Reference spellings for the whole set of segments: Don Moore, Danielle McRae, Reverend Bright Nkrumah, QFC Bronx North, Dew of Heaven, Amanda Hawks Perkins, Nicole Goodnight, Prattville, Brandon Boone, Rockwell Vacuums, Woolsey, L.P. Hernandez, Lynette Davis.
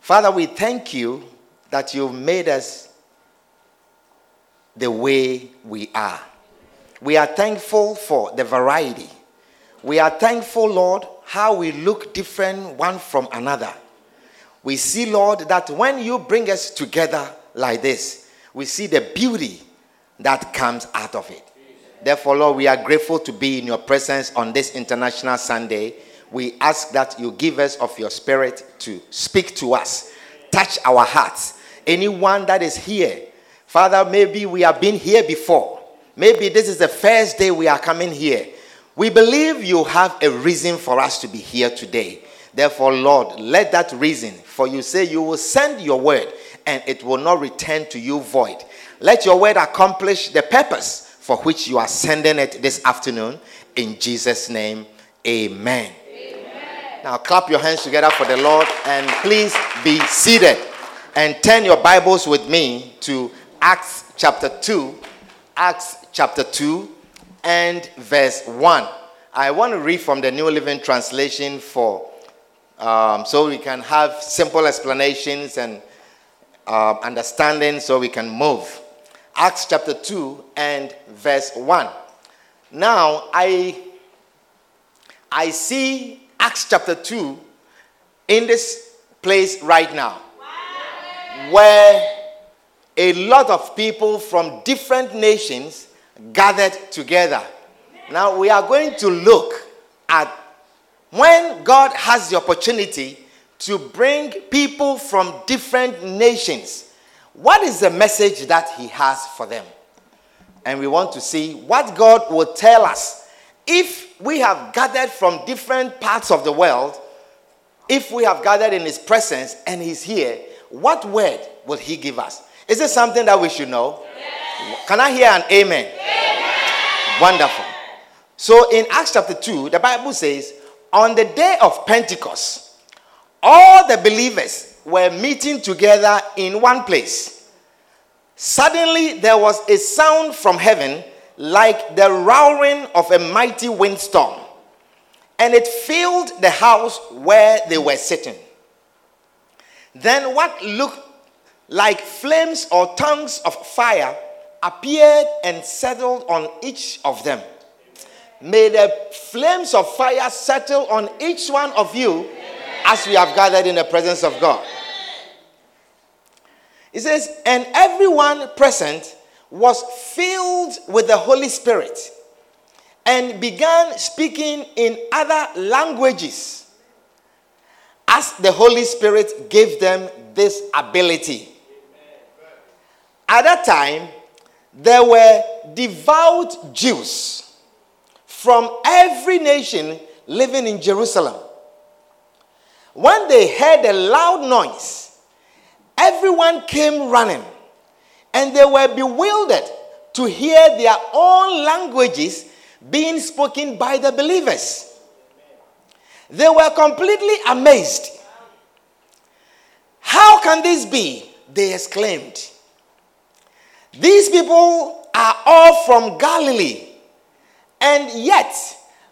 Father, we thank you that you've made us the way we are. We are thankful for the variety. We are thankful, Lord, how we look different one from another. We see, Lord, that when you bring us together like this, we see the beauty that comes out of it. Therefore, Lord, we are grateful to be in your presence on this International Sunday. We ask that you give us of your spirit to speak to us, touch our hearts. Anyone that is here, Father, maybe we have been here before. Maybe this is the first day we are coming here. We believe you have a reason for us to be here today. Therefore, Lord, let that reason, for you say you will send your word and it will not return to you void. Let your word accomplish the purpose for which you are sending it this afternoon. In Jesus' name, amen. Now clap your hands together for the Lord and please be seated. And turn your Bibles with me to Acts chapter 2. Acts chapter 2 and verse 1. I want to read from the New Living Translation so we can have simple explanations and understanding so we can move. Acts chapter 2 and verse 1. Now I see Acts chapter 2 in this place right now, where a lot of people from different nations gathered together. Now we are going to look at when God has the opportunity to bring people from different nations, what is the message that he has for them? And we want to see what God will tell us. If we have gathered from different parts of the world, if we have gathered in his presence and he's here, what word will he give us? Is it something that we should know? Yes. Can I hear an amen? Amen? Wonderful. So in Acts chapter 2, the Bible says, on the day of Pentecost, all the believers were meeting together in one place. Suddenly there was a sound from heaven like the roaring of a mighty windstorm, and it filled the house where they were sitting. Then what looked like flames or tongues of fire appeared and settled on each of them. May the flames of fire settle on each one of you as we have gathered in the presence of God. It says, and everyone present was filled with the Holy Spirit and began speaking in other languages as the Holy Spirit gave them this ability. At that time, there were devout Jews from every nation living in Jerusalem. When they heard a loud noise, everyone came running. And they were bewildered to hear their own languages being spoken by the believers. They were completely amazed. How can this be? They exclaimed. These people are all from Galilee, and yet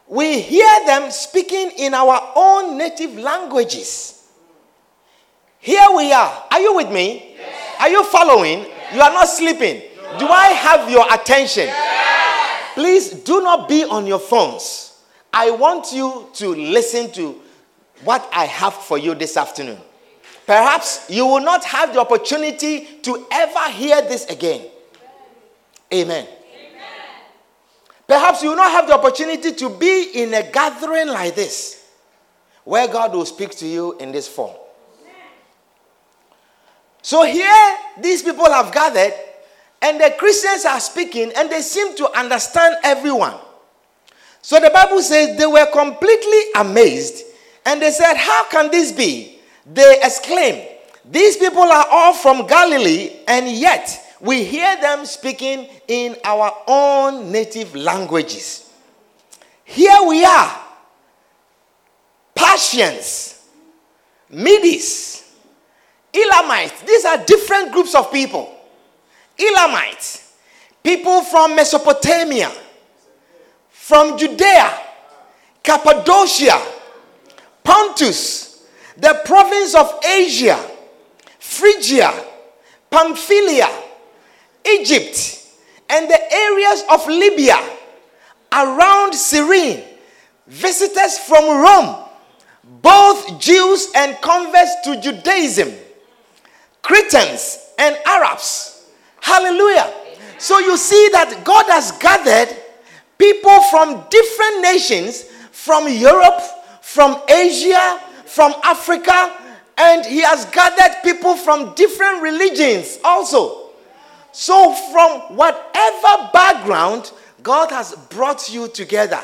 we hear them speaking in our own native languages. Here we are. Are you with me? Yes. Are you following? You are not sleeping. Do I have your attention? Yes. Please do not be on your phones. I want you to listen to what I have for you this afternoon. Perhaps you will not have the opportunity to ever hear this again. Amen. Perhaps you will not have the opportunity to be in a gathering like this, where God will speak to you in this form. So here, these people have gathered, and the Christians are speaking, and they seem to understand everyone. So the Bible says they were completely amazed And they said, how can this be? They exclaimed, these people are all from Galilee, and yet we hear them speaking in our own native languages. Here we are, Persians, Medes, Elamites. These are different groups of people. Elamites, people from Mesopotamia, from Judea, Cappadocia, Pontus, the province of Asia, Phrygia, Pamphylia, Egypt, and the areas of Libya around Cyrene, visitors from Rome, both Jews and converts to Judaism, Cretans and Arabs. Hallelujah. So you see that God has gathered people from different nations, from Europe, from Asia, from Africa, and he has gathered people from different religions also. So from whatever background, God has brought you together,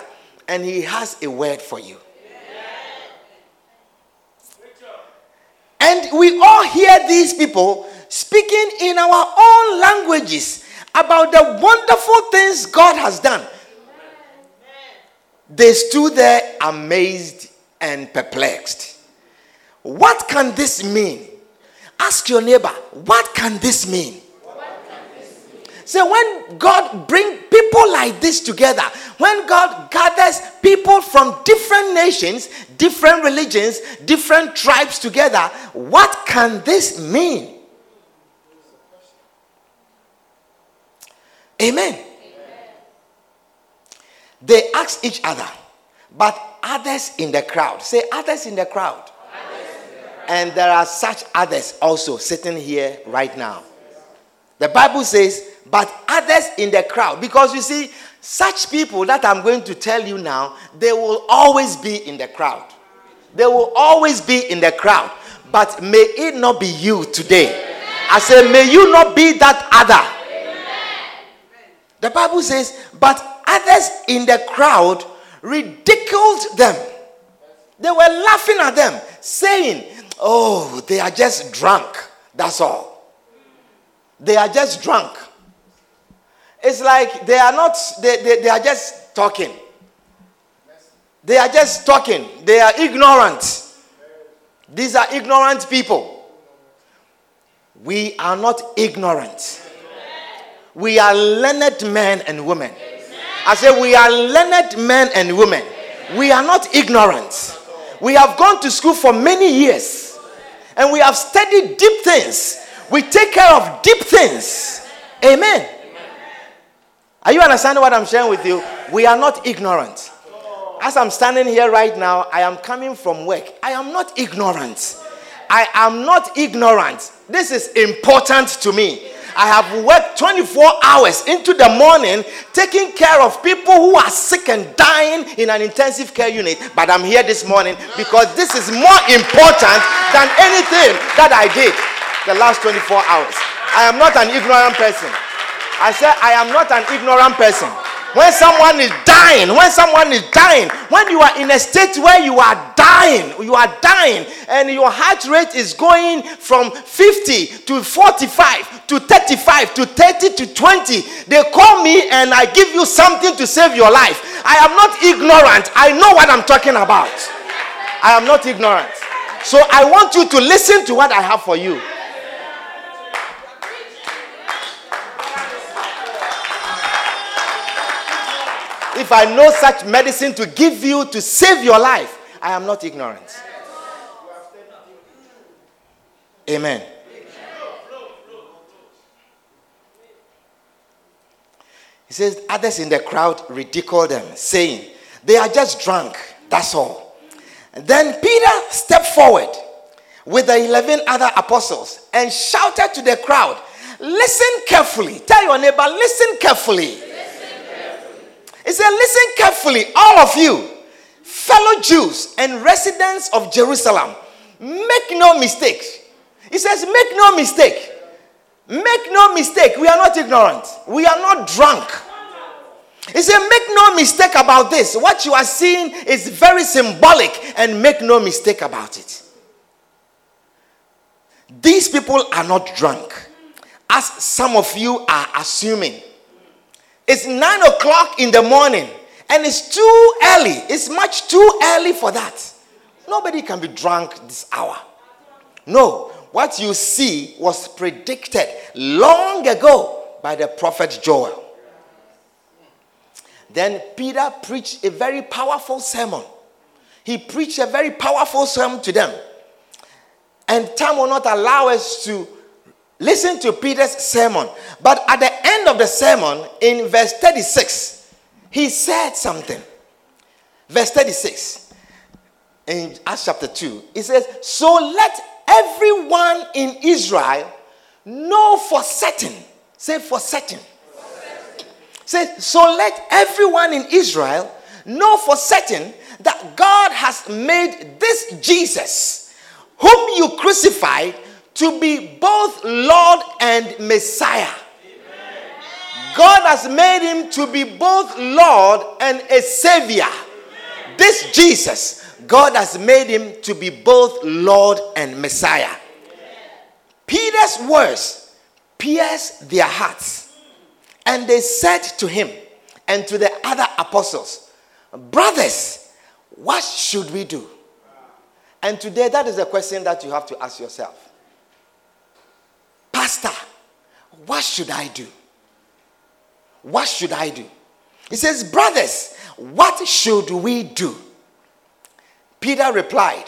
and he has a word for you. And we all hear these people speaking in our own languages about the wonderful things God has done. They stood there amazed and perplexed. What can this mean? Ask your neighbor, what can this mean? So when God brings people like this together, when God gathers people from different nations, different religions, different tribes together, what can this mean? Amen. Amen. They asked each other, but others in the crowd. Say, others in the crowd. And there are such others also sitting here right now. The Bible says, but others in the crowd. Because you see, such people that I'm going to tell you now, they will always be in the crowd. They will always be in the crowd. But may it not be you today. I say, may you not be that other. Amen. The Bible says, but others in the crowd ridiculed them. They were laughing at them, saying, oh, they are just drunk. That's all. They are just drunk. It's like they are not, they are just talking. They are just talking. They are ignorant. These are ignorant people. We are not ignorant. We are learned men and women. I say we are learned men and women. We are not ignorant. We have gone to school for many years. And we have studied deep things. We take care of deep things. Amen. Are you understanding what I'm sharing with you? We are not ignorant. As I'm standing here right now, I am coming from work. I am not ignorant. I am not ignorant. This is important to me. I have worked 24 hours into the morning taking care of people who are sick and dying in an intensive care unit. But I'm here this morning because this is more important than anything that I did the last 24 hours. I am not an ignorant person. I said, I am not an ignorant person. When someone is dying, when you are in a state where you are dying, and your heart rate is going from 50 to 45 to 35 to 30 to 20, they call me and I give you something to save your life. I am not ignorant. I know what I'm talking about. I am not ignorant. So I want you to listen to what I have for you. If I know such medicine to give you to save your life, I am not ignorant. Amen. He says, others in the crowd ridiculed them, saying, they are just drunk, that's all. And then Peter stepped forward with the 11 other apostles and shouted to the crowd, listen carefully. Tell your neighbor, listen carefully. He said, listen carefully, all of you, fellow Jews and residents of Jerusalem, make no mistake. He says, make no mistake. Make no mistake. We are not ignorant. We are not drunk. He said, make no mistake about this. What you are seeing is very symbolic, and make no mistake about it. These people are not drunk, as some of you are assuming. It's 9 o'clock in the morning, and it's too early. It's much too early for that. Nobody can be drunk this hour. No, what you see was predicted long ago by the prophet Joel. Then Peter preached a very powerful sermon. He preached a very powerful sermon to them. And time will not allow us to listen to Peter's sermon. But at the end of the sermon, in verse 36, he said something. Verse 36, in Acts chapter 2, he says, so let everyone in Israel know for certain. Say for certain. Says, so let everyone in Israel know for certain that God has made this Jesus, whom you crucified, to be both Lord and Messiah. Amen. God has made him to be both Lord and a Savior. Amen. This Jesus, God has made him to be both Lord and Messiah. Amen. Peter's words pierced their hearts. And they said to him and to the other apostles, brothers, what should we do? And today, that is a question that you have to ask yourself. Pastor, what should I do? What should I do? He says, brothers, what should we do? Peter replied,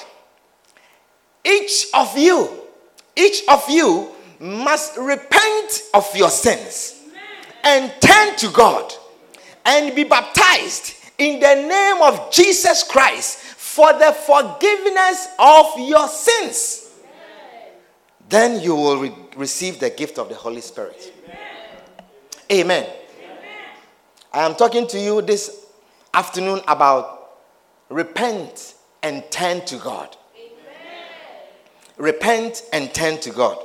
each of you must repent of your sins and turn to God and be baptized in the name of Jesus Christ for the forgiveness of your sins. Amen. Then you will receive the gift of the Holy Spirit. Amen. Amen. Amen. I am talking to you this afternoon about repent and turn to God. Amen. Repent and turn to God.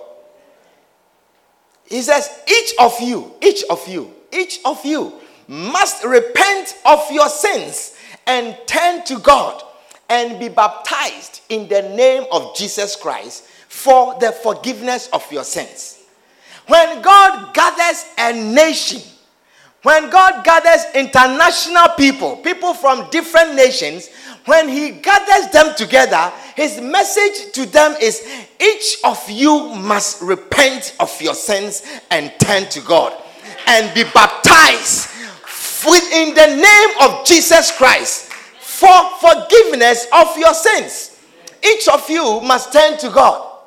He says, each of you must repent of your sins and turn to God and be baptized in the name of Jesus Christ for the forgiveness of your sins. When God gathers a nation, when God gathers international people, people from different nations, when he gathers them together, his message to them is, each of you must repent of your sins and turn to God and be baptized within the name of Jesus Christ for forgiveness of your sins. Each of you must turn to God.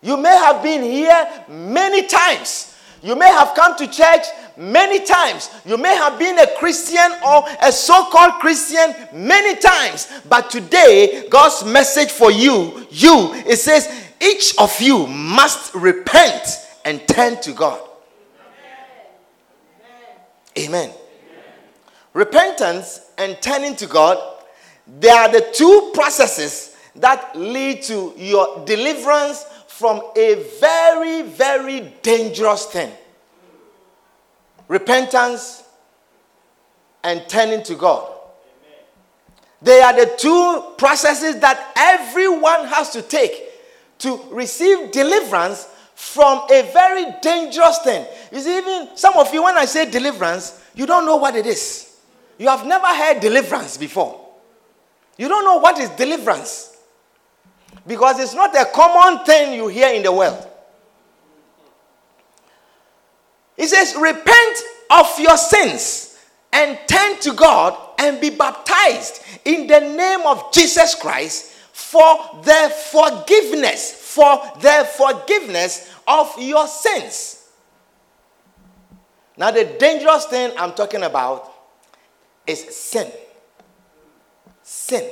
You may have been here many times. You may have come to church many times. You may have been a Christian or a so-called Christian many times. But today, God's message for you, it says, each of you must repent and turn to God. Amen. Amen. Amen. Repentance and turning to God, they are the two processes that lead to your deliverance from a very, very dangerous thing. Repentance and turning to God. They are the two processes that everyone has to take to receive deliverance from a very dangerous thing. You see, even some of you, when I say deliverance, you don't know what it is. You have never heard deliverance before. You don't know what is deliverance. Because it's not a common thing you hear in the world. It says, repent of your sins and turn to God and be baptized in the name of Jesus Christ for the forgiveness of your sins. Now, the dangerous thing I'm talking about is sin. Sin.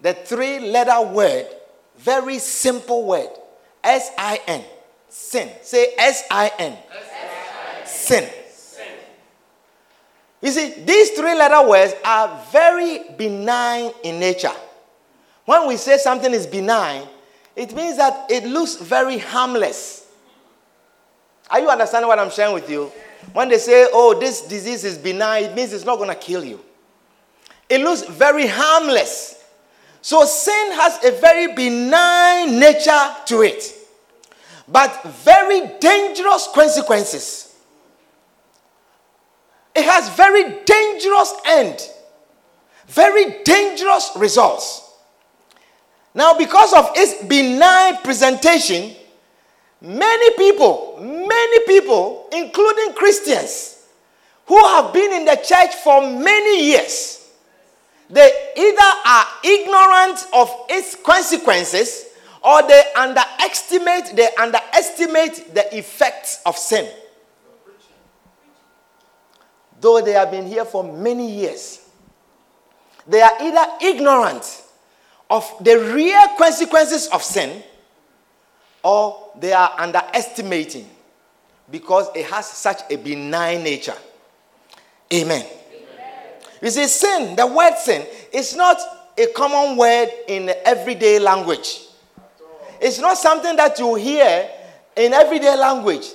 The three-letter word, very simple word, S-I-N, sin. Say S-I-N. S-I-N. Sin. Sin. You see, these three-letter words are very benign in nature. When we say something is benign, it means that it looks very harmless. Are you understanding what I'm sharing with you? When they say, oh, this disease is benign, it means it's not going to kill you. It looks very harmless. So sin has a very benign nature to it, but very dangerous consequences. It has very dangerous end, very dangerous results. Now, because of its benign presentation, many people, including Christians, who have been in the church for many years, they either are ignorant of its consequences or they underestimate the effects of sin. Though they have been here for many years, they are either ignorant of the real consequences of sin, or they are underestimating because it has such a benign nature. Amen. You see, sin, the word sin, is not a common word in everyday language. It's not something that you hear in everyday language,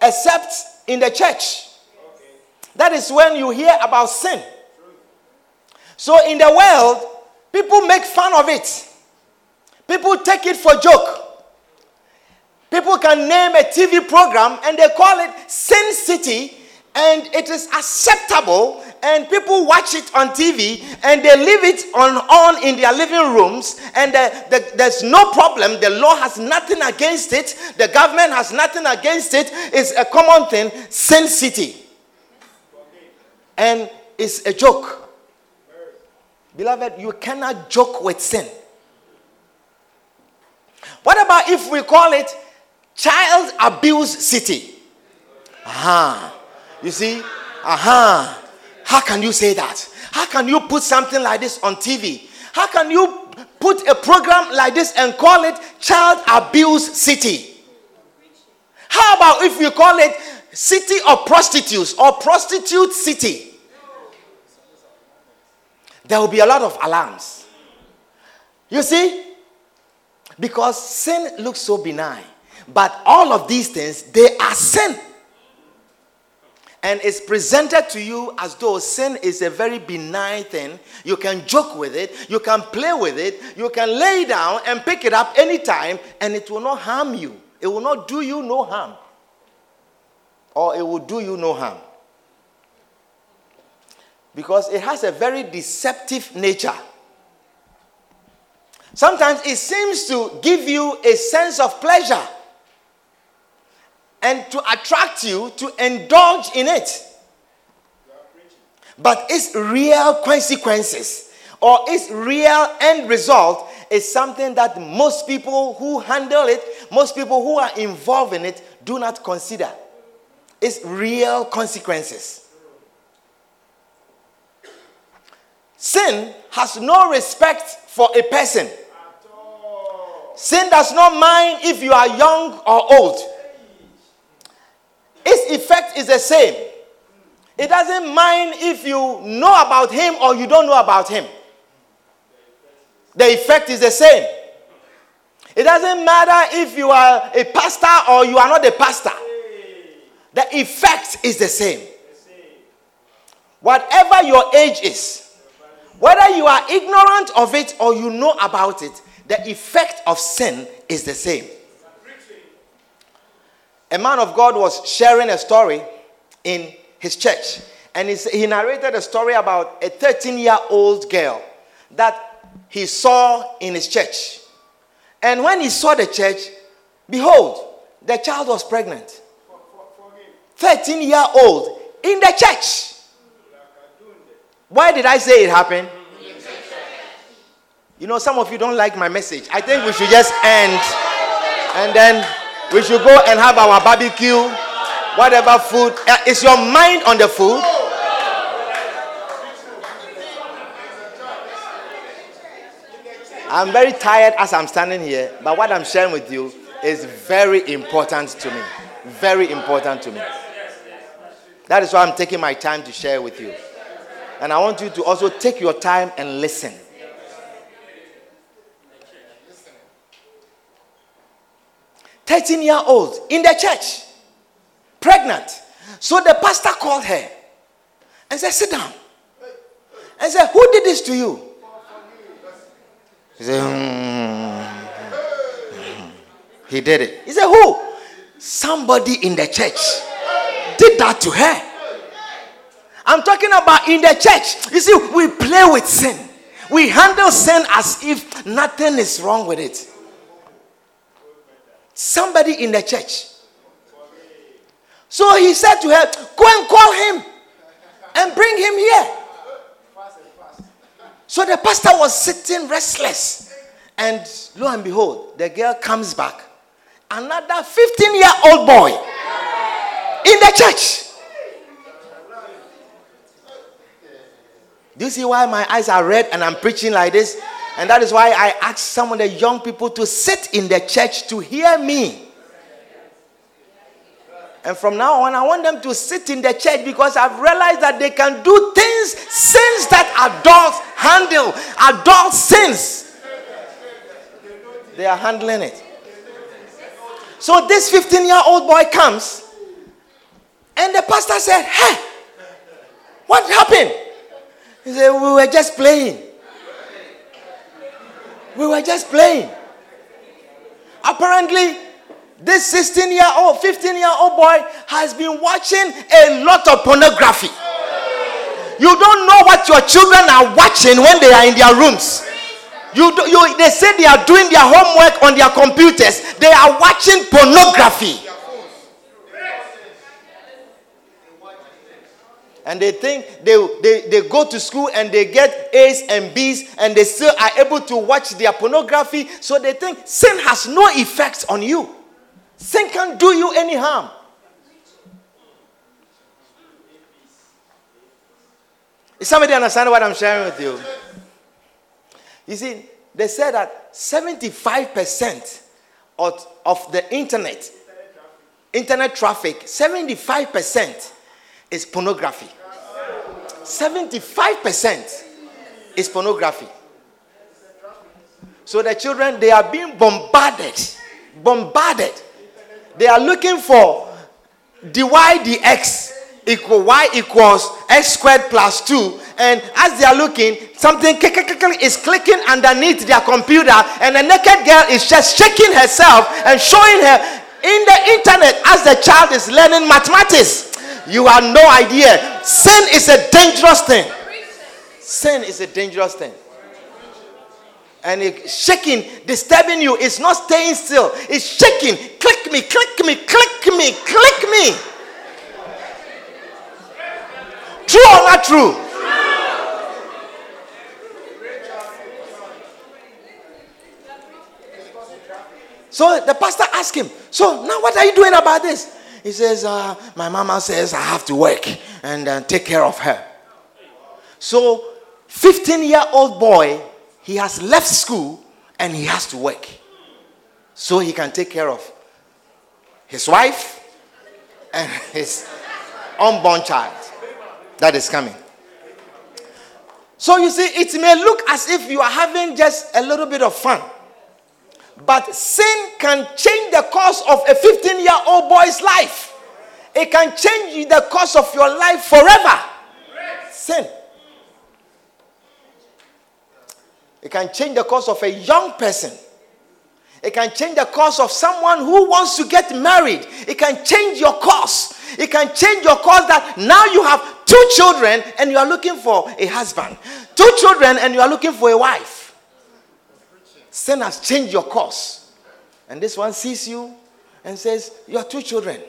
except in the church. That is when you hear about sin. So in the world, people make fun of it. People take it for joke. People can name a TV program and they call it Sin City, and it is acceptable, and people watch it on TV and they leave it on in their living rooms, and there's no problem. The law has nothing against it. The government has nothing against it. It's a common thing, Sin City. And it's a joke. Beloved, you cannot joke with sin. What about if we call it Child Abuse City? Aha. You see? Aha. How can you say that? How can you put something like this on TV? How can you put a program like this and call it Child Abuse City? How about if we call it City of Prostitutes or Prostitute City? There will be a lot of alarms. You see? Because sin looks so benign. But all of these things, they are sin. And it's presented to you as though sin is a very benign thing. You can joke with it. You can play with it. You can lay down and pick it up anytime, and it will not harm you. It will not do you no harm. Or it will do you no harm. Because it has a very deceptive nature. Sometimes it seems to give you a sense of pleasure and to attract you to indulge in it. But its real consequences or its real end result is something that most people who handle it, most people who are involved in it, do not consider. Its real consequences. Sin has no respect for a person. Sin does not mind if you are young or old. Its effect is the same. It doesn't mind if you know about him or you don't know about him. The effect is the same. It doesn't matter if you are a pastor or you are not a pastor. The effect is the same. Whatever your age is, whether you are ignorant of it or you know about it, the effect of sin is the same. A man of God was sharing a story in his church, and he narrated a story about a 13-year-old girl that he saw in his church. And when he saw the church, behold, the child was pregnant. 13-year-old in the church. Why did I say it happened? You know, some of you don't like my message. I think we should just end. And then we should go and have our barbecue, whatever food. Is your mind on the food? I'm very tired as I'm standing here, but what I'm sharing with you is very important to me. Very important to me. That is why I'm taking my time to share with you. And I want you to also take your time and listen. Yes. 13-year-old in the church, pregnant. So the pastor called her and said, sit down. And said, who did this to you? He said, He did it. He said, who? Somebody in the church did that to her. I'm talking about in the church. You see, we play with sin. We handle sin as if nothing is wrong with it. Somebody in the church. So he said to her, go and call him and bring him here. So the pastor was sitting restless. And lo and behold, the girl comes back. Another 15-year-old boy in the church. Do you see why my eyes are red and I'm preaching like this? And that is why I ask some of the young people to sit in the church to hear me. And from now on, I want them to sit in the church because I've realized that they can do things, sins that adults handle. Adult sins. They are handling it. So this 15-year-old boy comes and the pastor said, hey, what happened? He said, we were just playing. We were just playing. Apparently, this 16-year-old, 15-year-old boy has been watching a lot of pornography. You don't know what your children are watching when they are in their rooms. They say they are doing their homework on their computers. They are watching pornography. And they think they go to school and they get A's and B's and they still are able to watch their pornography. So they think sin has no effect on you. Sin can't do you any harm. Is somebody understand what I'm sharing with you? You see, they said that 75% of the internet traffic, 75% is pornography. 75% is pornography. So the children, they are being bombarded. They are looking for dydx equal y equals x squared plus 2. And as they are looking, something is clicking underneath their computer and the naked girl is just shaking herself and showing her in the internet as the child is learning mathematics. You have no idea. Sin is a dangerous thing. Sin is a dangerous thing. And it's shaking, disturbing you. It's not staying still. It's shaking. Click me, click me, click me, click me. True or not true? So the pastor asked him, so now what are you doing about this? He says, my mama says I have to work and take care of her. So 15-year-old boy, he has left school and he has to work so he can take care of his wife and his unborn child that is coming. So you see, it may look as if you are having just a little bit of fun. But sin can change the course of a 15-year-old boy's life. It can change the course of your life forever. Sin. It can change the course of a young person. It can change the course of someone who wants to get married. It can change your course. It can change your course that now you have 2 children and you are looking for a husband. 2 children and you are looking for a wife. Sin has changed your course. And this one sees you and says, you are 2 children.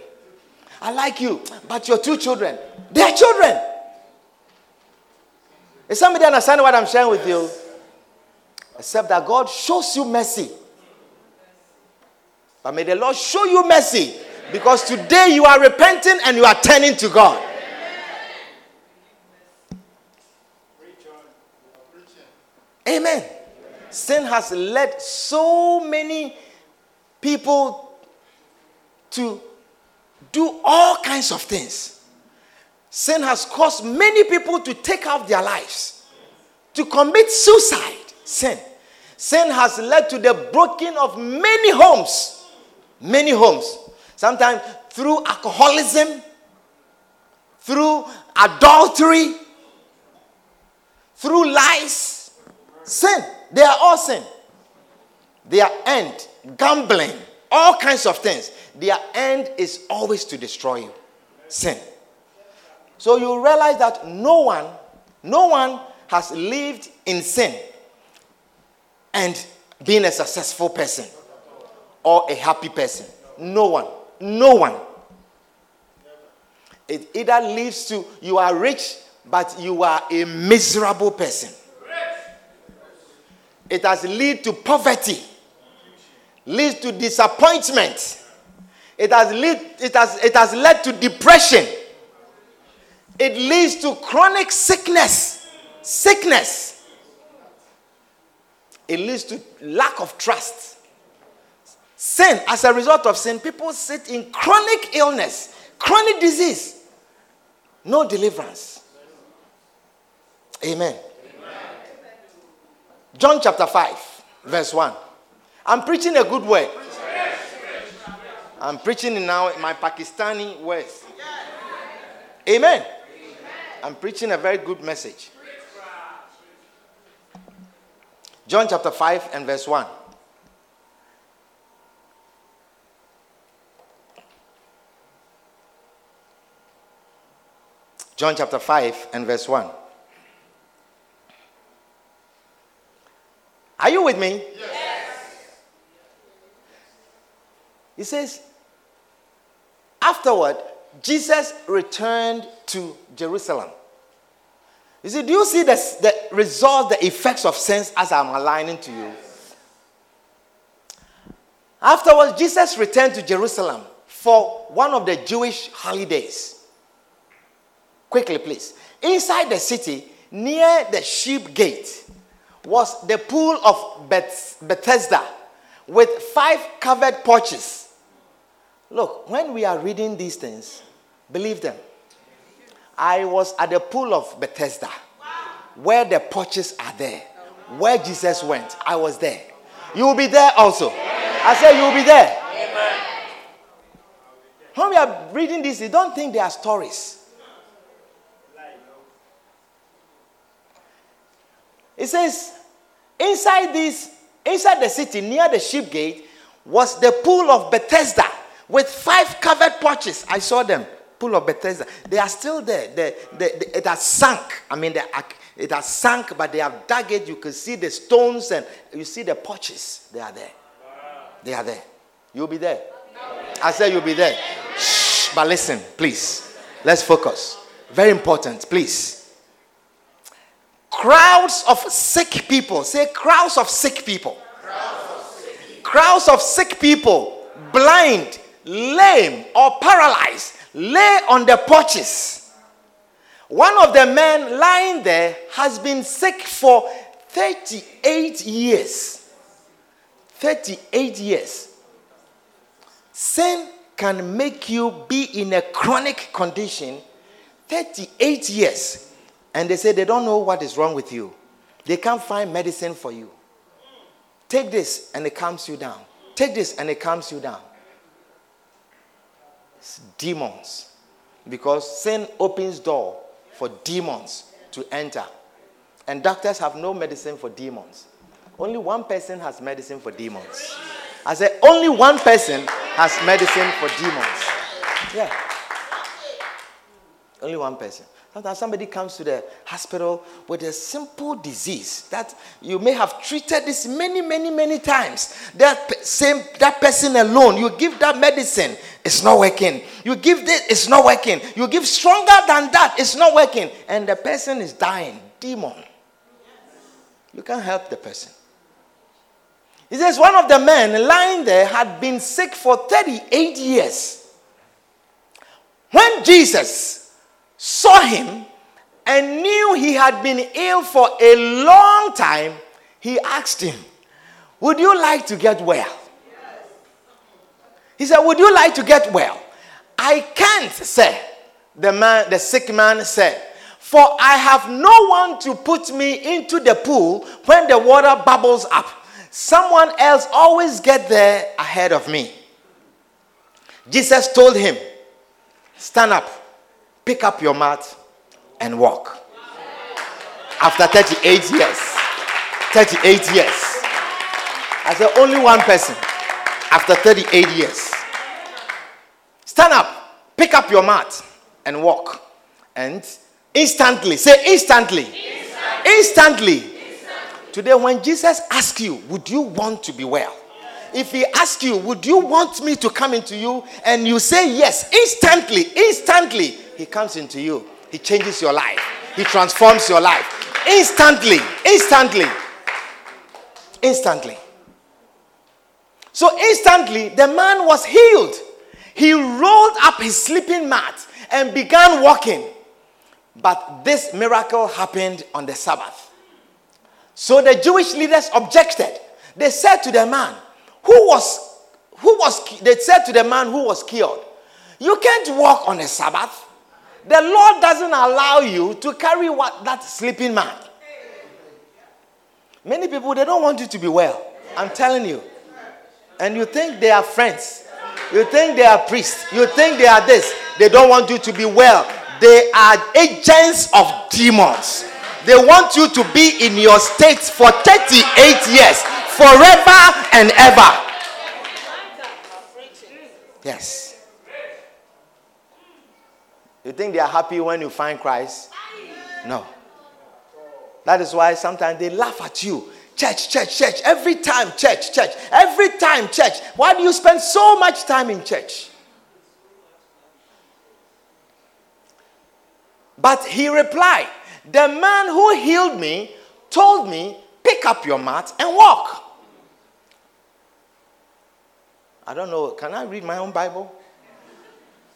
I like you, but you are 2 children. They are children. Is somebody understanding what I'm sharing with you? Except that God shows you mercy. But may the Lord show you mercy. Because today you are repenting and you are turning to God. Amen. Sin has led so many people to do all kinds of things. Sin has caused many people to take off their lives, to commit suicide. Sin has led to the breaking of many homes. Sometimes through alcoholism, through adultery, through lies, sin. They are all sin. Their end, gambling, all kinds of things. Their end is always to destroy you. Sin. So you realize that no one has lived in sin and been a successful person or a happy person. No one. It either leads to you are rich, but you are a miserable person. It has led to poverty, leads to disappointment. It has led to depression. It leads to chronic sickness. It leads to lack of trust. Sin, as a result of sin, people sit in chronic illness, chronic disease, no deliverance. Amen. John chapter 5, verse 1. I'm preaching a good word. I'm preaching now in my Pakistani words. Amen. I'm preaching a very good message. John chapter 5 and verse 1. John chapter 5 and verse 1. Are you with me? Yes. It says, afterward, Jesus returned to Jerusalem. You see, do you see the results, the effects of sins as I'm aligning to you? Afterwards, Jesus returned to Jerusalem for one of the Jewish holidays. Quickly, please. Inside the city, near the sheep gate, was the pool of Bethesda with 5 covered porches. Look, when we are reading these things, believe them. I was at the pool of Bethesda. Wow. Where the porches are there. Where Jesus went, I was there. You will be there also. Amen. I said you will be there. Amen. When we are reading this, you don't think they are stories. It says, inside the city, near the sheep gate, was the pool of Bethesda with 5 covered porches. I saw them. Pool of Bethesda. They are still there. It has sunk. It has sunk, but they have dug it. You can see the stones and you see the porches. They are there. They are there. You'll be there. I said you'll be there. Shh, but listen, please. Let's focus. Very important, please. Crowds of sick people. Say crowds of sick people. Crowds of sick people, blind, lame, or paralyzed, lay on the porches. One of the men lying there has been sick for 38 years. 38 years. Sin can make you be in a chronic condition 38 years. And they say they don't know what is wrong with you. They can't find medicine for you. Take this and it calms you down. Take this and it calms you down. It's demons. Because sin opens door for demons to enter. And doctors have no medicine for demons. Only one person has medicine for demons. I said only one person has medicine for demons. Yeah. Only one person. Sometimes somebody comes to the hospital with a simple disease that you may have treated this many, many, many times. That person alone, you give that medicine, it's not working. You give this, it's not working. You give stronger than that, it's not working. And the person is dying. Demon. You can't help the person. He says one of the men lying there had been sick for 38 years. When Jesus saw him and knew he had been ill for a long time, he asked him, would you like to get well? Yes. He said, would you like to get well? I can't, sir, the sick man said, for I have no one to put me into the pool when the water bubbles up. Someone else always gets there ahead of me. Jesus told him, stand up. pick up your mat and walk. After 38 years. 38 years. I said, only one person. After 38 years. Stand up. Pick up your mat and walk. And instantly. Say instantly. Instantly. Today, when Jesus asks you, would you want to be well? If he asks you, would you want me to come into you? And you say yes. Instantly. Instantly. He comes into you. He changes your life. He transforms your life. Instantly. Instantly. Instantly. So instantly, the man was healed. He rolled up his sleeping mat and began walking. But this miracle happened on the Sabbath. So the Jewish leaders objected. They said to the man who was cured, you can't walk on the Sabbath. The Lord doesn't allow you to carry that sleeping man. Many people, they don't want you to be well. I'm telling you. And you think they are friends. You think they are priests. You think they are this. They don't want you to be well. They are agents of demons. They want you to be in your state for 38 years. Forever and ever. Yes. You think they are happy when you find Christ? No. That is why sometimes they laugh at you. Church. Every time, church. Every time, church. Why do you spend so much time in church? But he replied, the man who healed me told me, pick up your mat and walk. I don't know. Can I read my own Bible?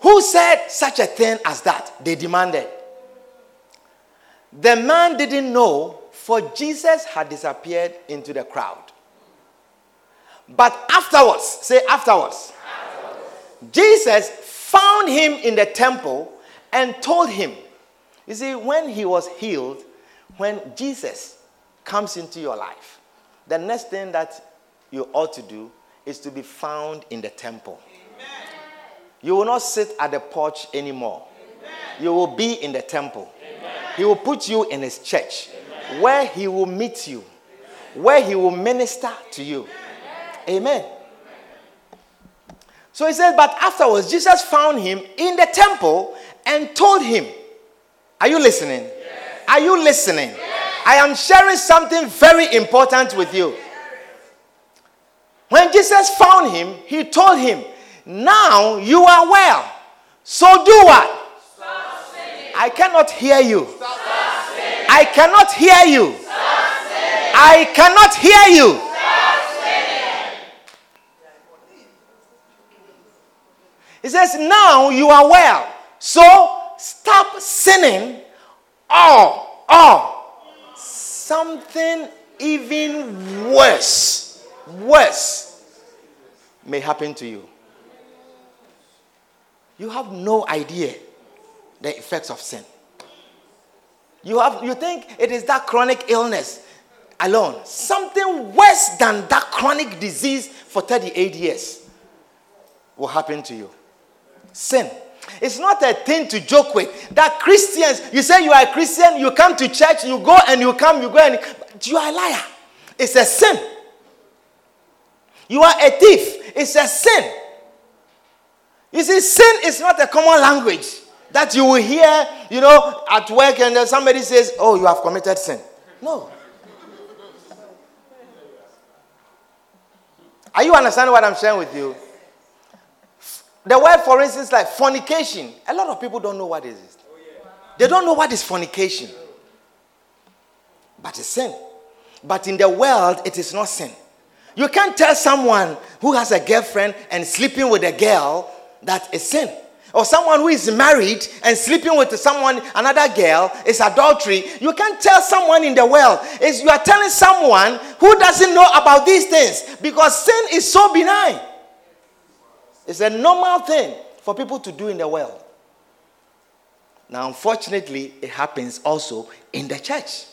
Who said such a thing as that? They demanded. The man didn't know, for Jesus had disappeared into the crowd. But afterwards, say afterwards, Jesus found him in the temple and told him. You see, when he was healed, when Jesus comes into your life, the next thing that you ought to do is to be found in the temple. Amen. You will not sit at the porch anymore. Amen. You will be in the temple. Amen. He will put you in his church, Amen, where he will meet you, Amen, where he will minister to you. Amen. Amen. So he said, but afterwards, Jesus found him in the temple and told him. Are you listening? Yes. Are you listening? Yes. I am sharing something very important with you. When Jesus found him, he told him, now you are well. So do what? Stop sinning. I cannot hear you. Stop sinning. I cannot hear you. Stop sinning. I cannot hear you. Stop sinning. He says, now you are well. So stop sinning or. Something even worse may happen to you. You have no idea the effects of sin. You think it is that chronic illness alone. Something worse than that chronic disease for 38 years will happen to you. Sin. It's not a thing to joke with. That Christians, you say you are a Christian, you come to church, you go and you come, you go and... But you are a liar. It's a sin. You are a thief. It's a sin. You see, sin is not a common language that you will hear, at work and then somebody says, oh, you have committed sin. No. Are you understanding what I'm sharing with you? The word, for instance, like fornication. A lot of people don't know what it is. They don't know what is fornication. But it's sin. But in the world, it is not sin. You can't tell someone who has a girlfriend and sleeping with a girl that it's sin. Or someone who is married and sleeping with another girl is adultery. You can't tell someone in the world. You are telling someone who doesn't know about these things because sin is so benign. It's a normal thing for people to do in the world. Now, unfortunately, it happens also in the church.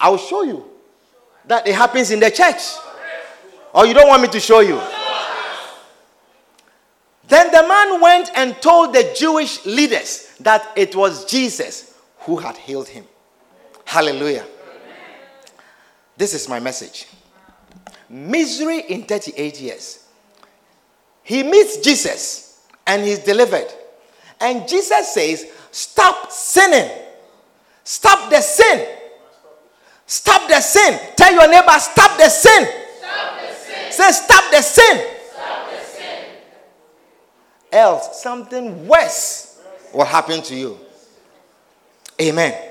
I will show you that it happens in the church. Or you don't want me to show you? Then the man went and told the Jewish leaders that it was Jesus who had healed him. Hallelujah. Amen. This is my message. Misery in 38 years. He meets Jesus and he's delivered. And Jesus says, stop sinning. Stop the sin. Stop the sin. Tell your neighbor, stop the sin. Stop the sin. Say, stop the sin. Else, something worse will happen to you. Amen. Amen.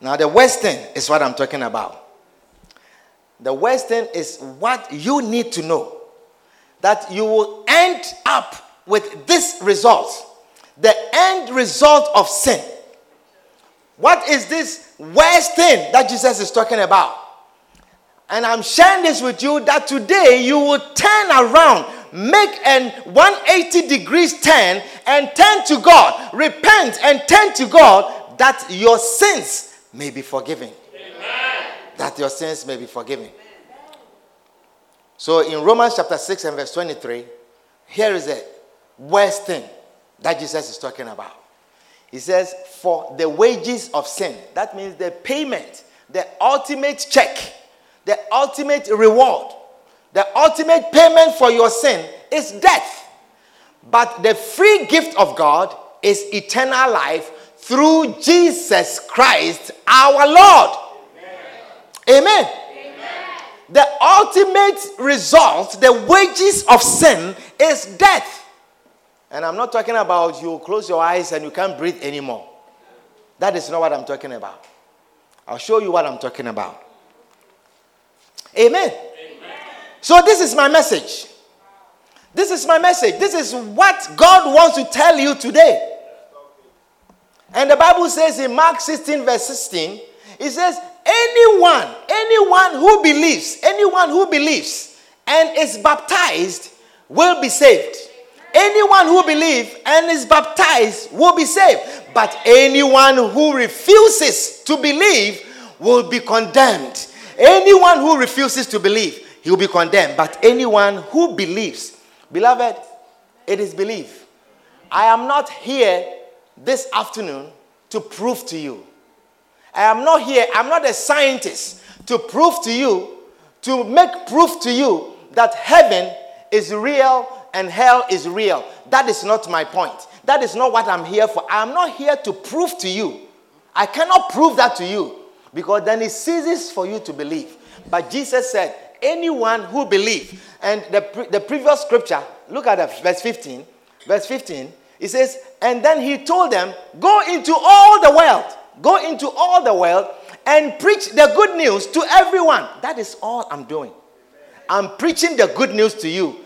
Now, the worst thing is what I'm talking about. The worst thing is what you need to know, that you will end up with this result, the end result of sin. What is this worst thing that Jesus is talking about? And I'm sharing this with you that today you will turn around. Make a 180 degrees turn and turn to God. Repent and turn to God that your sins may be forgiven. Amen. That your sins may be forgiven. Amen. So in Romans chapter 6 and verse 23, here is the worst thing that Jesus is talking about. He says, for the wages of sin, that means the payment, the ultimate check, the ultimate reward, the ultimate payment for your sin is death. But the free gift of God is eternal life through Jesus Christ our Lord. Amen. Amen. Amen. The ultimate result, the wages of sin is death. And I'm not talking about you close your eyes and you can't breathe anymore. That is not what I'm talking about. I'll show you what I'm talking about. Amen. So this is my message. This is my message. This is what God wants to tell you today. And the Bible says in Mark 16 verse 16, it says, anyone who believes and is baptized will be saved. Anyone who believes and is baptized will be saved. But anyone who refuses to believe will be condemned. Anyone who refuses to believe, he will be condemned. But anyone who believes, beloved, it is belief. I am not here this afternoon to prove to you. I am not here, I'm not a scientist to prove to you, to make proof to you that heaven is real and hell is real. That is not my point. That is not what I'm here for. I am not here to prove to you. I cannot prove that to you because then it ceases for you to believe. But Jesus said, anyone who believes. And the previous scripture, look at verse 15. Verse 15, it says, and then he told them, go into all the world and preach the good news to everyone. That is all I'm doing. I'm preaching the good news to you.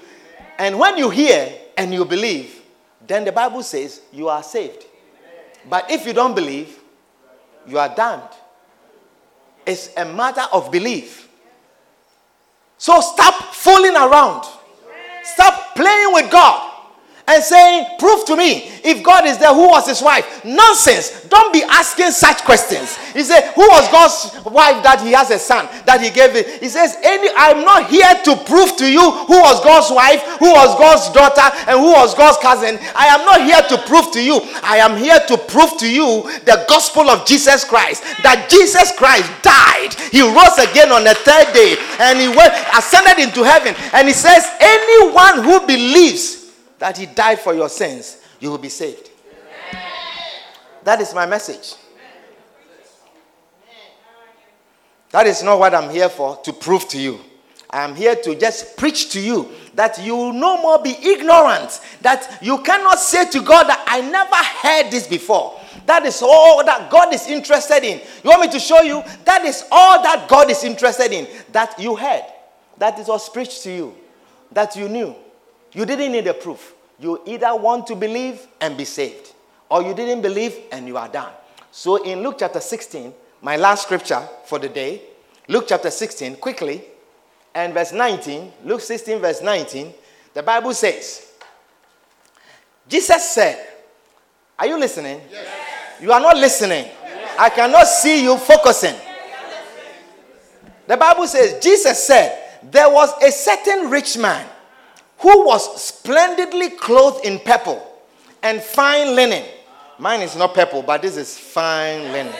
And when you hear and you believe, then the Bible says you are saved. But if you don't believe, you are damned. It's a matter of belief. So stop fooling around. Stop playing with God and saying, prove to me if God is there, who was his wife? Nonsense. Don't be asking such questions. He said, who was God's wife that he has a son that he gave it? He says, I'm not here to prove to you who was God's wife, who was God's daughter, and who was God's cousin. I am not here to prove to you. I am here to prove to you the gospel of Jesus Christ, that Jesus Christ died. He rose again on the third day and he went, ascended into heaven. And he says, anyone who believes that he died for your sins, you will be saved. Amen. That is my message. That is not what I'm here for, to prove to you. I am here to just preach to you that you will no more be ignorant, that you cannot say to God that I never heard this before. That is all that God is interested in. You want me to show you? That is all that God is interested in, that you heard, that it was preached to you, that you knew. You didn't need a proof. You either want to believe and be saved, or you didn't believe and you are done. So in Luke chapter 16, my last scripture for the day, Luke chapter 16, quickly, and verse 19, Luke 16 verse 19, the Bible says, Jesus said, are you listening? Yes. You are not listening. Yes. I cannot see you focusing. Yes. The Bible says, Jesus said, there was a certain rich man who was splendidly clothed in purple and fine linen. Mine is not purple, but this is fine linen.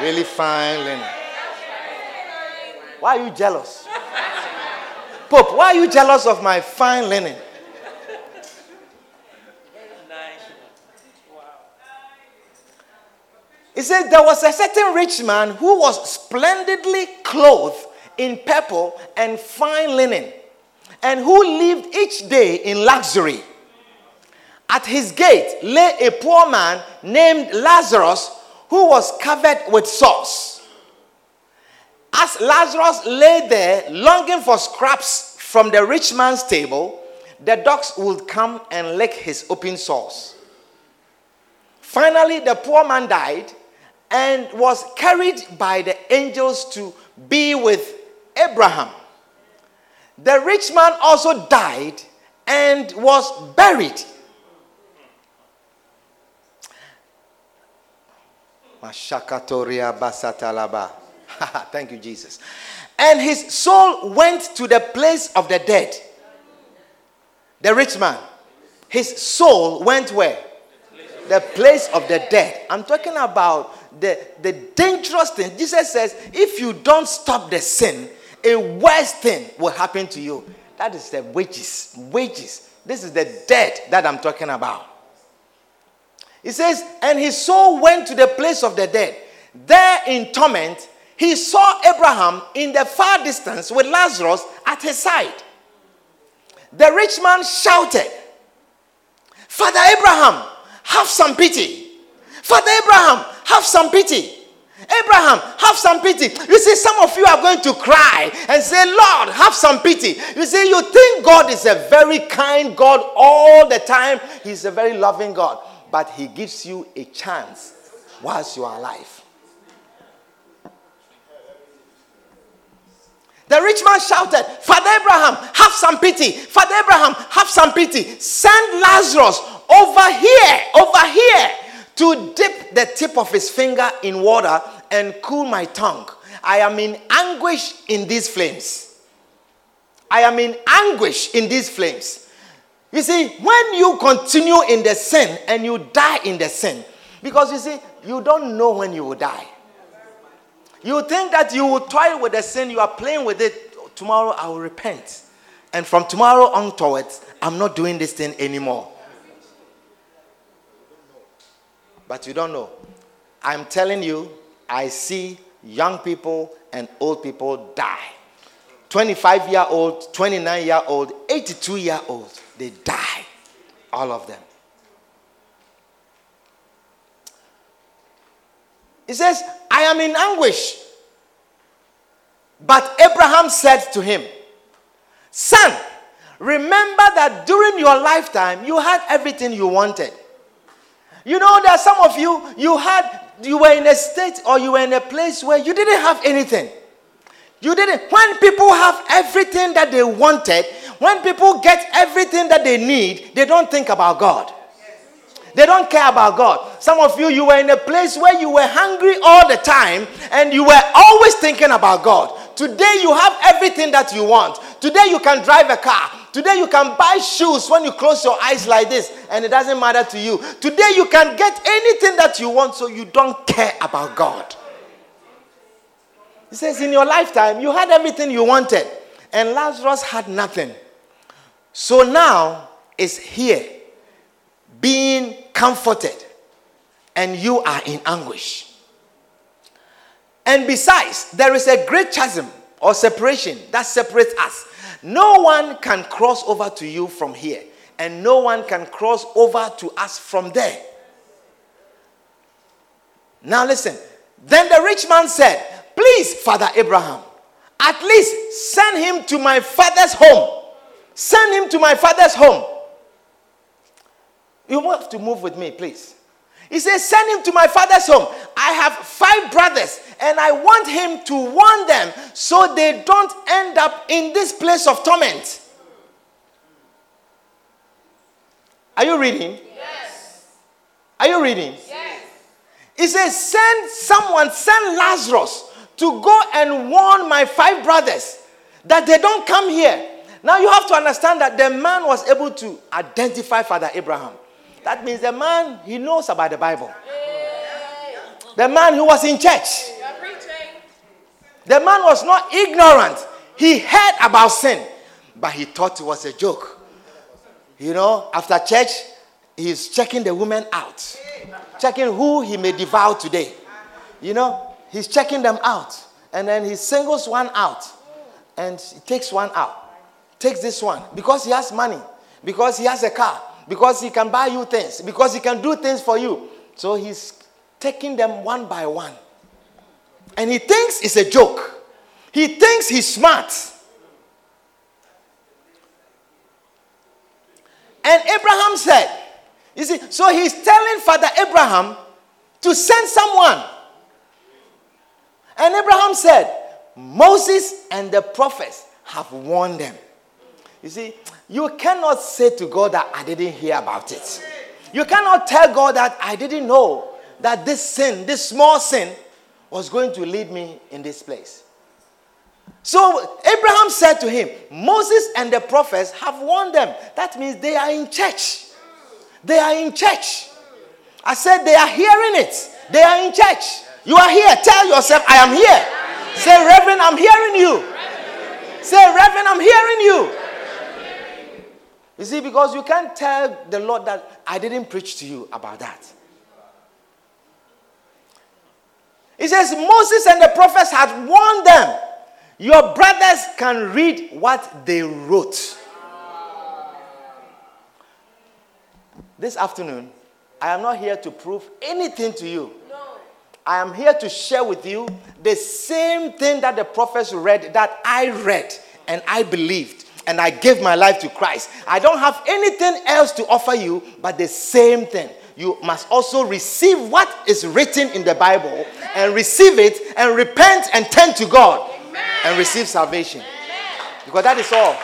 Really fine linen. Why are you jealous? Pope, why are you jealous of my fine linen? It says there was a certain rich man who was splendidly clothed in purple and fine linen, and who lived each day in luxury. At his gate lay a poor man named Lazarus, who was covered with sores. As Lazarus lay there longing for scraps from the rich man's table, the dogs would come and lick his open sores. Finally, the poor man died and was carried by the angels to be with Abraham. The rich man also died and was buried. Mashakatoria basatalaba. Thank you, Jesus. And his soul went to the place of the dead. The rich man, his soul went where? The place of the dead. I'm talking about the dangerous thing. Jesus says, if you don't stop the sin, a worse thing will happen to you. That is the wages. Wages. This is the dead that I'm talking about. It says, and his soul went to the place of the dead. There in torment, he saw Abraham in the far distance with Lazarus at his side. The rich man shouted, Father Abraham, have some pity. Father Abraham, have some pity. Abraham, have some pity. You see, some of you are going to cry and say, Lord, have some pity. You see, you think God is a very kind God all the time. He's a very loving God. But he gives you a chance whilst you are alive. The rich man shouted, Father Abraham, have some pity. Father Abraham, have some pity. Send Lazarus over here, to dip the tip of his finger in water and cool my tongue. I am in anguish in these flames. You see, when you continue in the sin and you die in the sin, because you see, you don't know when you will die. You think that you will toil with the sin, you are playing with it. Tomorrow I will repent. And from tomorrow on towards, I'm not doing this thing anymore. But you don't know. I'm telling you, I see young people and old people die. 25-year-old, 29-year-old, 82-year-old, they die. All of them. It says, I am in anguish. But Abraham said to him, Son, remember that during your lifetime, you had everything you wanted. You know, there are some of you, you were in a state or you were in a place where you didn't have anything. When people have everything that they wanted, when people get everything that they need, they don't think about God. They don't care about God. Some of you, you were in a place where you were hungry all the time and you were always thinking about God. Today you have everything that you want. Today you can drive a car. Today you can buy shoes when you close your eyes like this and it doesn't matter to you. Today you can get anything that you want, so you don't care about God. It says in your lifetime you had everything you wanted and Lazarus had nothing. So now it's here being comforted and you are in anguish. And besides, there is a great chasm or separation that separates us. No one can cross over to you from here, and no one can cross over to us from there. Now listen. Then the rich man said, Please, Father Abraham, at least send him to my father's home. You have to move with me, please. He says, Send him to my father's home. I have 5 brothers, and I want him to warn them so they don't end up in this place of torment. Are you reading? Yes. Yes. He says, Send Lazarus to go and warn my 5 brothers that they don't come here. Now you have to understand that the man was able to identify Father Abraham. That means the man, he knows about the Bible. The man who was in church. The man was not ignorant. He heard about sin, but he thought it was a joke. You know, after church, he's checking the women out. Checking who he may devour today. You know, he's checking them out. And then he singles one out. And he takes one out. Takes this one. Because he has money. Because he has a car. Because he can buy you things. Because he can do things for you. So he's taking them one by one. And he thinks it's a joke. He thinks he's smart. And Abraham said, you see, so he's telling Father Abraham to send someone. And Abraham said, Moses and the prophets have warned them. You see, you cannot say to God that I didn't hear about it. You cannot tell God that I didn't know that this sin, this small sin, was going to lead me in this place. So Abraham said to him, Moses and the prophets have warned them. That means they are in church. They are in church. I said they are hearing it. They are in church. You are here. Tell yourself, I am here. Say, Reverend, I'm hearing you. Say, Reverend, I'm hearing you. You see, because you can't tell the Lord that I didn't preach to you about that. He says, Moses and the prophets had warned them. Your brothers can read what they wrote. This afternoon, I am not here to prove anything to you. No. I am here to share with you the same thing that the prophets read, that I read, and I believed, and I gave my life to Christ. I don't have anything else to offer you but the same thing. You must also receive what is written in the Bible and receive it and repent and turn to God. Amen. And receive salvation. Amen. Because that is all.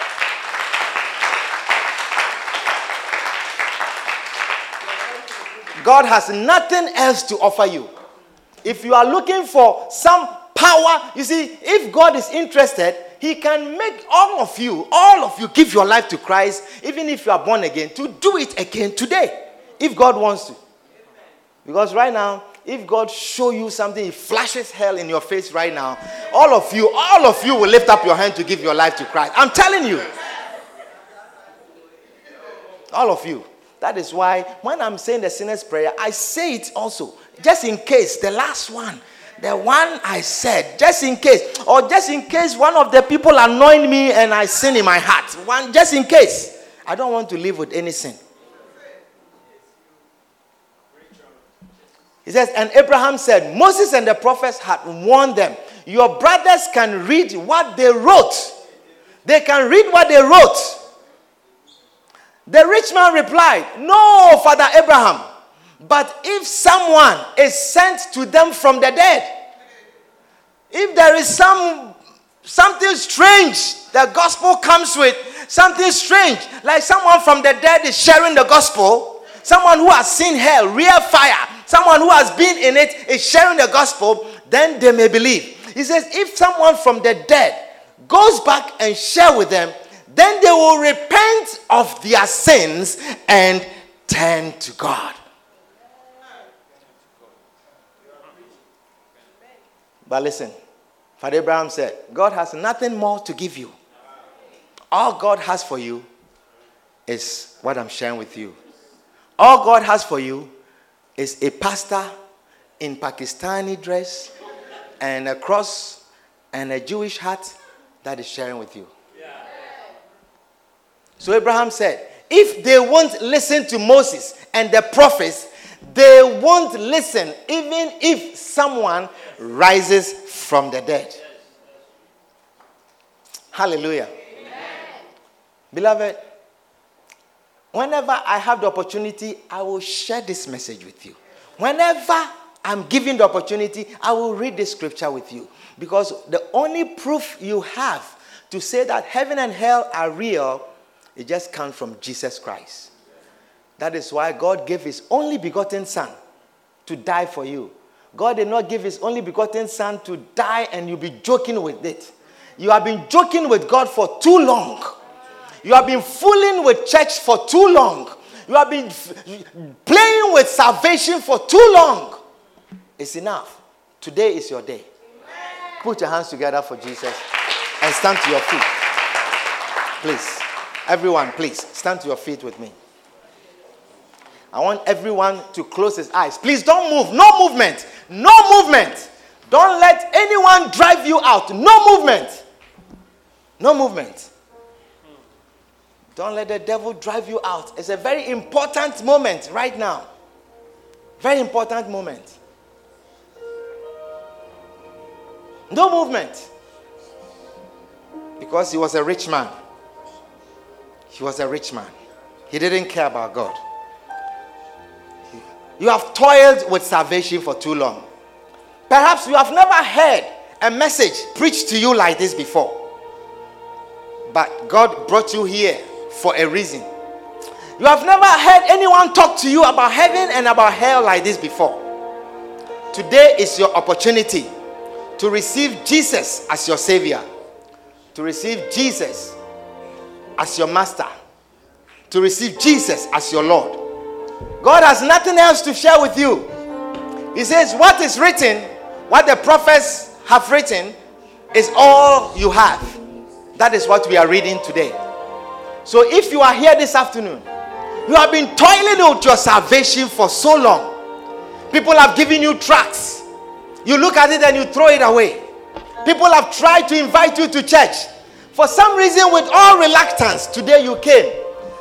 God has nothing else to offer you. If you are looking for some power, you see, if God is interested, he can make all of you give your life to Christ, even if you are born again, to do it again today. If God wants to. Because right now, if God show you something, he flashes hell in your face right now. All of you will lift up your hand to give your life to Christ. I'm telling you. All of you. That is why when I'm saying the sinner's prayer, I say it also. Just in case, the last one. The one I said, just in case. Or just in case one of the people annoyed me and I sin in my heart. One, just in case. I don't want to live with any sin. He says, and Abraham said, Moses and the prophets had warned them. Your brothers can read what they wrote. They can read what they wrote. The rich man replied, no, Father Abraham, but if someone is sent to them from the dead, if there is something strange the gospel comes with, something strange, like someone from the dead is sharing the gospel, someone who has seen hell, real fire, someone who has been in it is sharing the gospel, then they may believe. He says, if someone from the dead goes back and share with them, then they will repent of their sins and turn to God. But listen, Father Abraham said, God has nothing more to give you. All God has for you is what I'm sharing with you. All God has for you is a pastor in Pakistani dress and a cross and a Jewish hat that is sharing with you. So Abraham said, if they won't listen to Moses and the prophets, they won't listen even if someone rises from the dead. Hallelujah. Amen. Beloved, whenever I have the opportunity, I will share this message with you. Whenever I'm given the opportunity, I will read this scripture with you. Because the only proof you have to say that heaven and hell are real, it just comes from Jesus Christ. That is why God gave his only begotten son to die for you. God did not give his only begotten son to die and you'll be joking with it. You have been joking with God for too long. You have been fooling with church for too long. You have been playing with salvation for too long. It's enough. Today is your day. Put your hands together for Jesus and stand to your feet. Please. Everyone, please, stand to your feet with me. I want everyone to close his eyes. Please don't move. No movement. No movement. Don't let anyone drive you out. No movement. No movement. Don't let the devil drive you out. It's a very important moment right now. Very important moment. No movement. Because he was a rich man. He was a rich man. He didn't care about God. You have toiled with salvation for too long. Perhaps you have never heard a message preached to you like this before. But God brought you here for a reason. You have never heard anyone talk to you about heaven and about hell like this before. Today is your opportunity to receive Jesus as your Savior. To receive Jesus as your master, to receive Jesus as your Lord. God has nothing else to share with you. He says, what is written, what the prophets have written, is all you have. That is what we are reading today. So if you are here this afternoon, you have been toiling with your salvation for so long. People have given you tracts. You look at it and you throw it away. People have tried to invite you to church. For some reason, with all reluctance, today you came.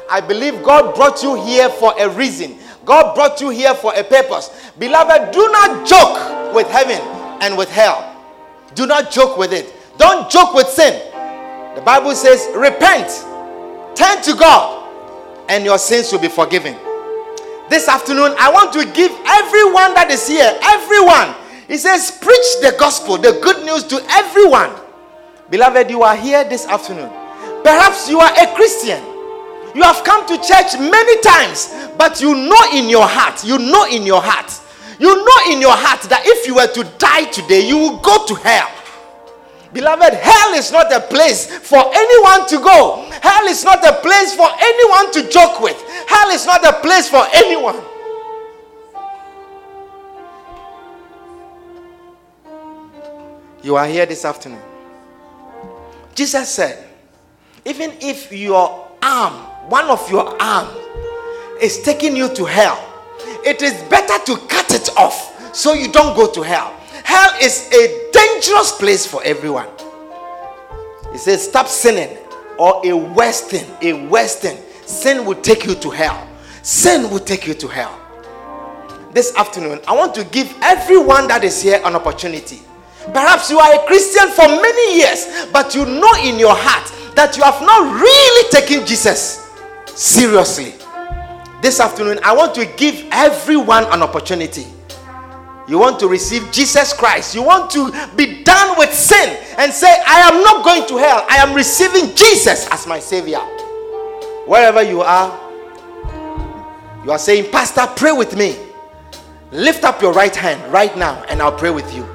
I believe God brought you here for a reason. God brought you here for a purpose. Beloved, do not joke with heaven and with hell. Do not joke with it. Don't joke with sin. The Bible says, repent, turn to God, and your sins will be forgiven. This afternoon, I want to give everyone that is here, everyone. He says, preach the gospel, the good news to everyone. Beloved, you are here this afternoon. Perhaps you are a Christian. You have come to church many times, but you know in your heart, that if you were to die today, you will go to hell. Beloved, hell is not a place for anyone to go. Hell is not a place for anyone to joke with. Hell is not a place for anyone. You are here this afternoon. Jesus said, even if your arm, one of your arm, is taking you to hell, it is better to cut it off so you don't go to hell. Hell is a dangerous place for everyone. He says, stop sinning, or a worse thing. Sin will take you to hell. Sin will take you to hell. This afternoon, I want to give everyone that is here an opportunity. Perhaps you are a Christian for many years, but you know in your heart that you have not really taken Jesus seriously. This afternoon, I want to give everyone an opportunity. You want to receive Jesus Christ. You want to be done with sin and say, I am not going to hell. I am receiving Jesus as my Savior. Wherever you are saying, Pastor, pray with me. Lift up your right hand right now and I'll pray with you.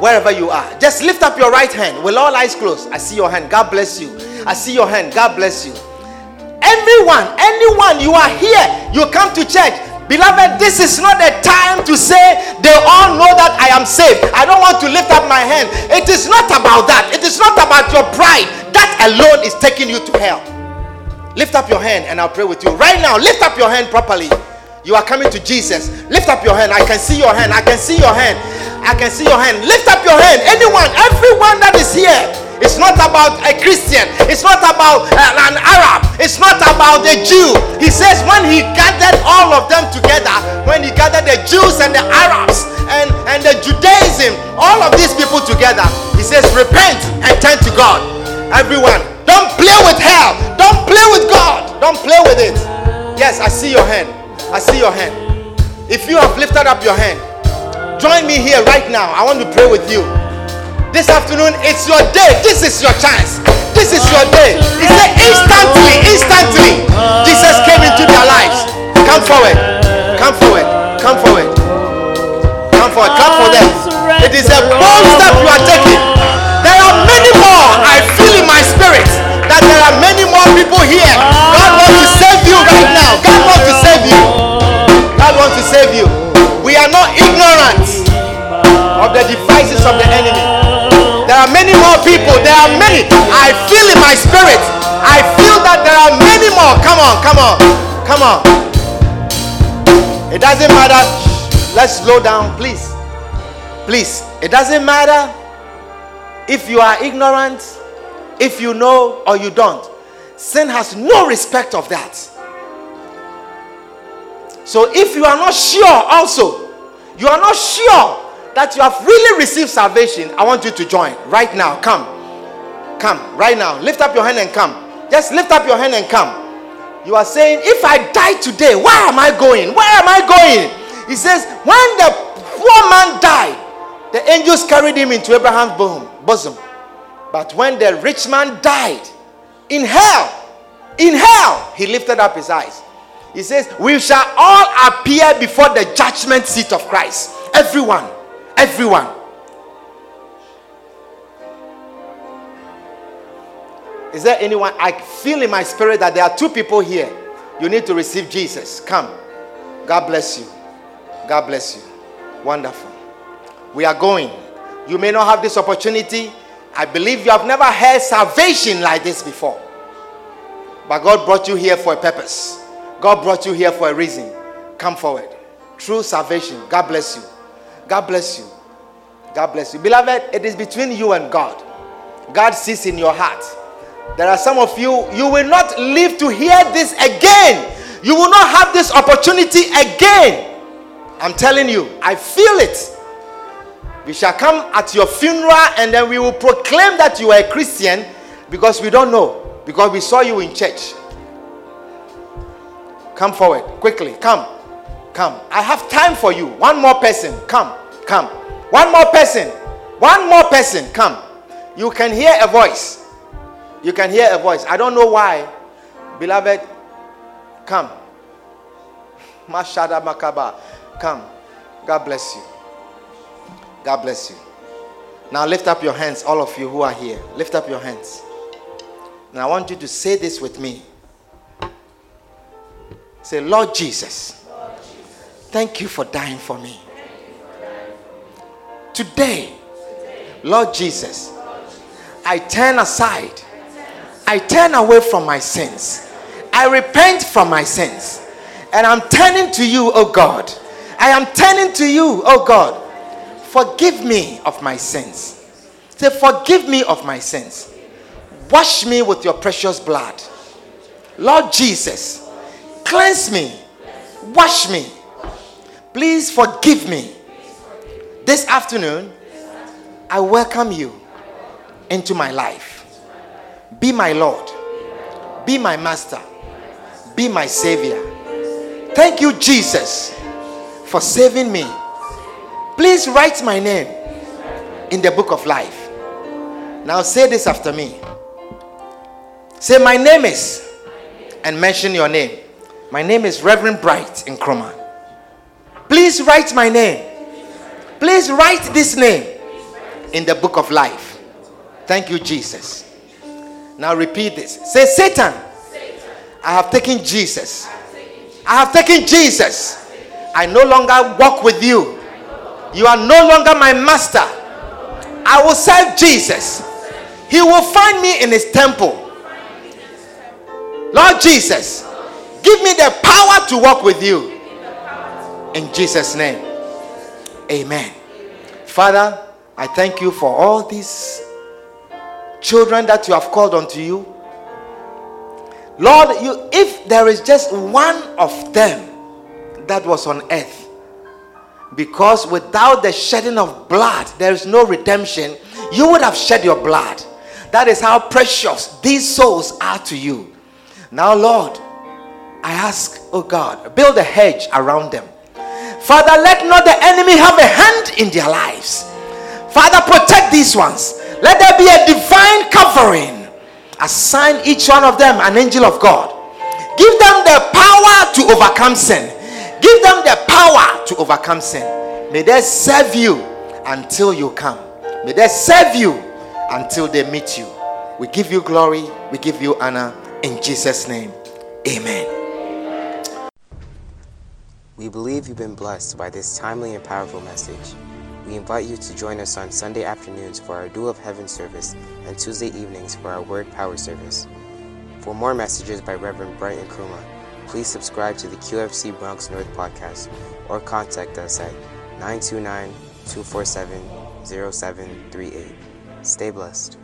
Wherever you are, just lift up your right hand with all eyes closed. I see your hand. God bless you. I see your hand. God bless you. Everyone, anyone, you are here. You come to church. Beloved, this is not a time to say they all know that I am saved. I don't want to lift up my hand. It is not about that. It is not about your pride. That alone is taking you to hell. Lift up your hand and I'll pray with you. Right now, lift up your hand properly. You are coming to Jesus. Lift up your hand. I can see your hand. I can see your hand. I can see your hand. Lift up your hand. Anyone, everyone that is here. It's not about a Christian. It's not about an Arab. It's not about a Jew. He says when he gathered all of them together, when he gathered the Jews and the Arabs and the Judaism, all of these people together, he says repent and turn to God. Everyone, don't play with hell. Don't play with God. Don't play with it. Yes, I see your hand. I see your hand. If you have lifted up your hand, join me here right now. I want to pray with you. This afternoon, it's your day. This is your chance. This is your day. He said, instantly, Jesus came into their lives. Come forward. Come forward. Come forward. Come forward. Come for them. It is a bold step you are taking. There are many more. I feel in my spirit that there are many here. God wants to save you right now. God wants to save you. God wants to save you. We are not ignorant of the devices of the enemy. There are many more people. There are many. I feel in my spirit. I feel that there are many more. Come on, come on, come on. It doesn't matter. Let's slow down, please. Please. It doesn't matter if you are ignorant, if you know or you don't. Sin has no respect of that. So if you are not sure also, you are not sure that you have really received salvation, I want you to join right now. Come. Come right now. Lift up your hand and come. Just lift up your hand and come. You are saying, if I die today, where am I going? Where am I going? He says, when the poor man died, the angels carried him into Abraham's bosom. But when the rich man died, in hell, he lifted up his eyes. He says, we shall all appear before the judgment seat of Christ. Everyone. Is there anyone? I feel in my spirit that there are two people here. You need to receive Jesus. Come. God bless you. God bless you. Wonderful. We are going. You may not have this opportunity. I believe you have never heard salvation like this before. But God brought you here for a purpose. God brought you here for a reason. Come forward. True salvation. God bless you. God bless you. God bless you. Beloved, it is between you and God. God sees in your heart. There are some of you, you will not live to hear this again. You will not have this opportunity again. I'm telling you, I feel it. We shall come at your funeral and then we will proclaim that you are a Christian because we don't know, because we saw you in church. Come forward, quickly, come. I have time for you. One more person, come. One more person, come. You can hear a voice. I don't know why. Beloved, come. Mashada Makaba, come. God bless you. God bless you. Now lift up your hands, all of you who are here. Lift up your hands. And I want you to say this with me. Say, Lord Jesus, thank you for dying for me. Today, Lord Jesus, I turn aside. I turn away from my sins. I repent from my sins. And I'm turning to you, oh God. Forgive me of my sins. Say, forgive me of my sins. Wash me with your precious blood. Lord Jesus, cleanse me. Wash me. Please forgive me. This afternoon, I welcome you into my life. Be my Lord. Be my Master. Be my Savior. Thank you, Jesus, for saving me. Please write my name in the book of life. Now say this after me. Say, my name is, and mention your name. My name is Reverend Bright Nkrumah. Please write my name. Please write this name in the book of life. Thank you, Jesus. Now repeat this. Say, Satan, I have taken Jesus. I no longer walk with you. You are no longer my master. I will serve Jesus. He will find me in his temple. Lord Jesus, give me the power to walk with you. In Jesus' name. Amen. Father, I thank you for all these children that you have called unto you. Lord, if there is just one of them that was on earth, because without the shedding of blood, there is no redemption. You would have shed your blood. That is how precious these souls are to you. Now, Lord, I ask, oh God, build a hedge around them. Father, let not the enemy have a hand in their lives. Father, protect these ones. Let there be a divine covering. Assign each one of them an angel of God. Give them the power to overcome sin. Give them the power to overcome sin. May they serve you until you come. May they serve you until they meet you. We give you glory. We give you honor. In Jesus' name, amen. We believe you've been blessed by this timely and powerful message. We invite you to join us on Sunday afternoons for our Dew of Heaven service and Tuesday evenings for our Word Power service. For more messages by Reverend Bright Nkrumah, please subscribe to the QFC Bronx North podcast or contact us at 929-247-0738. Stay blessed.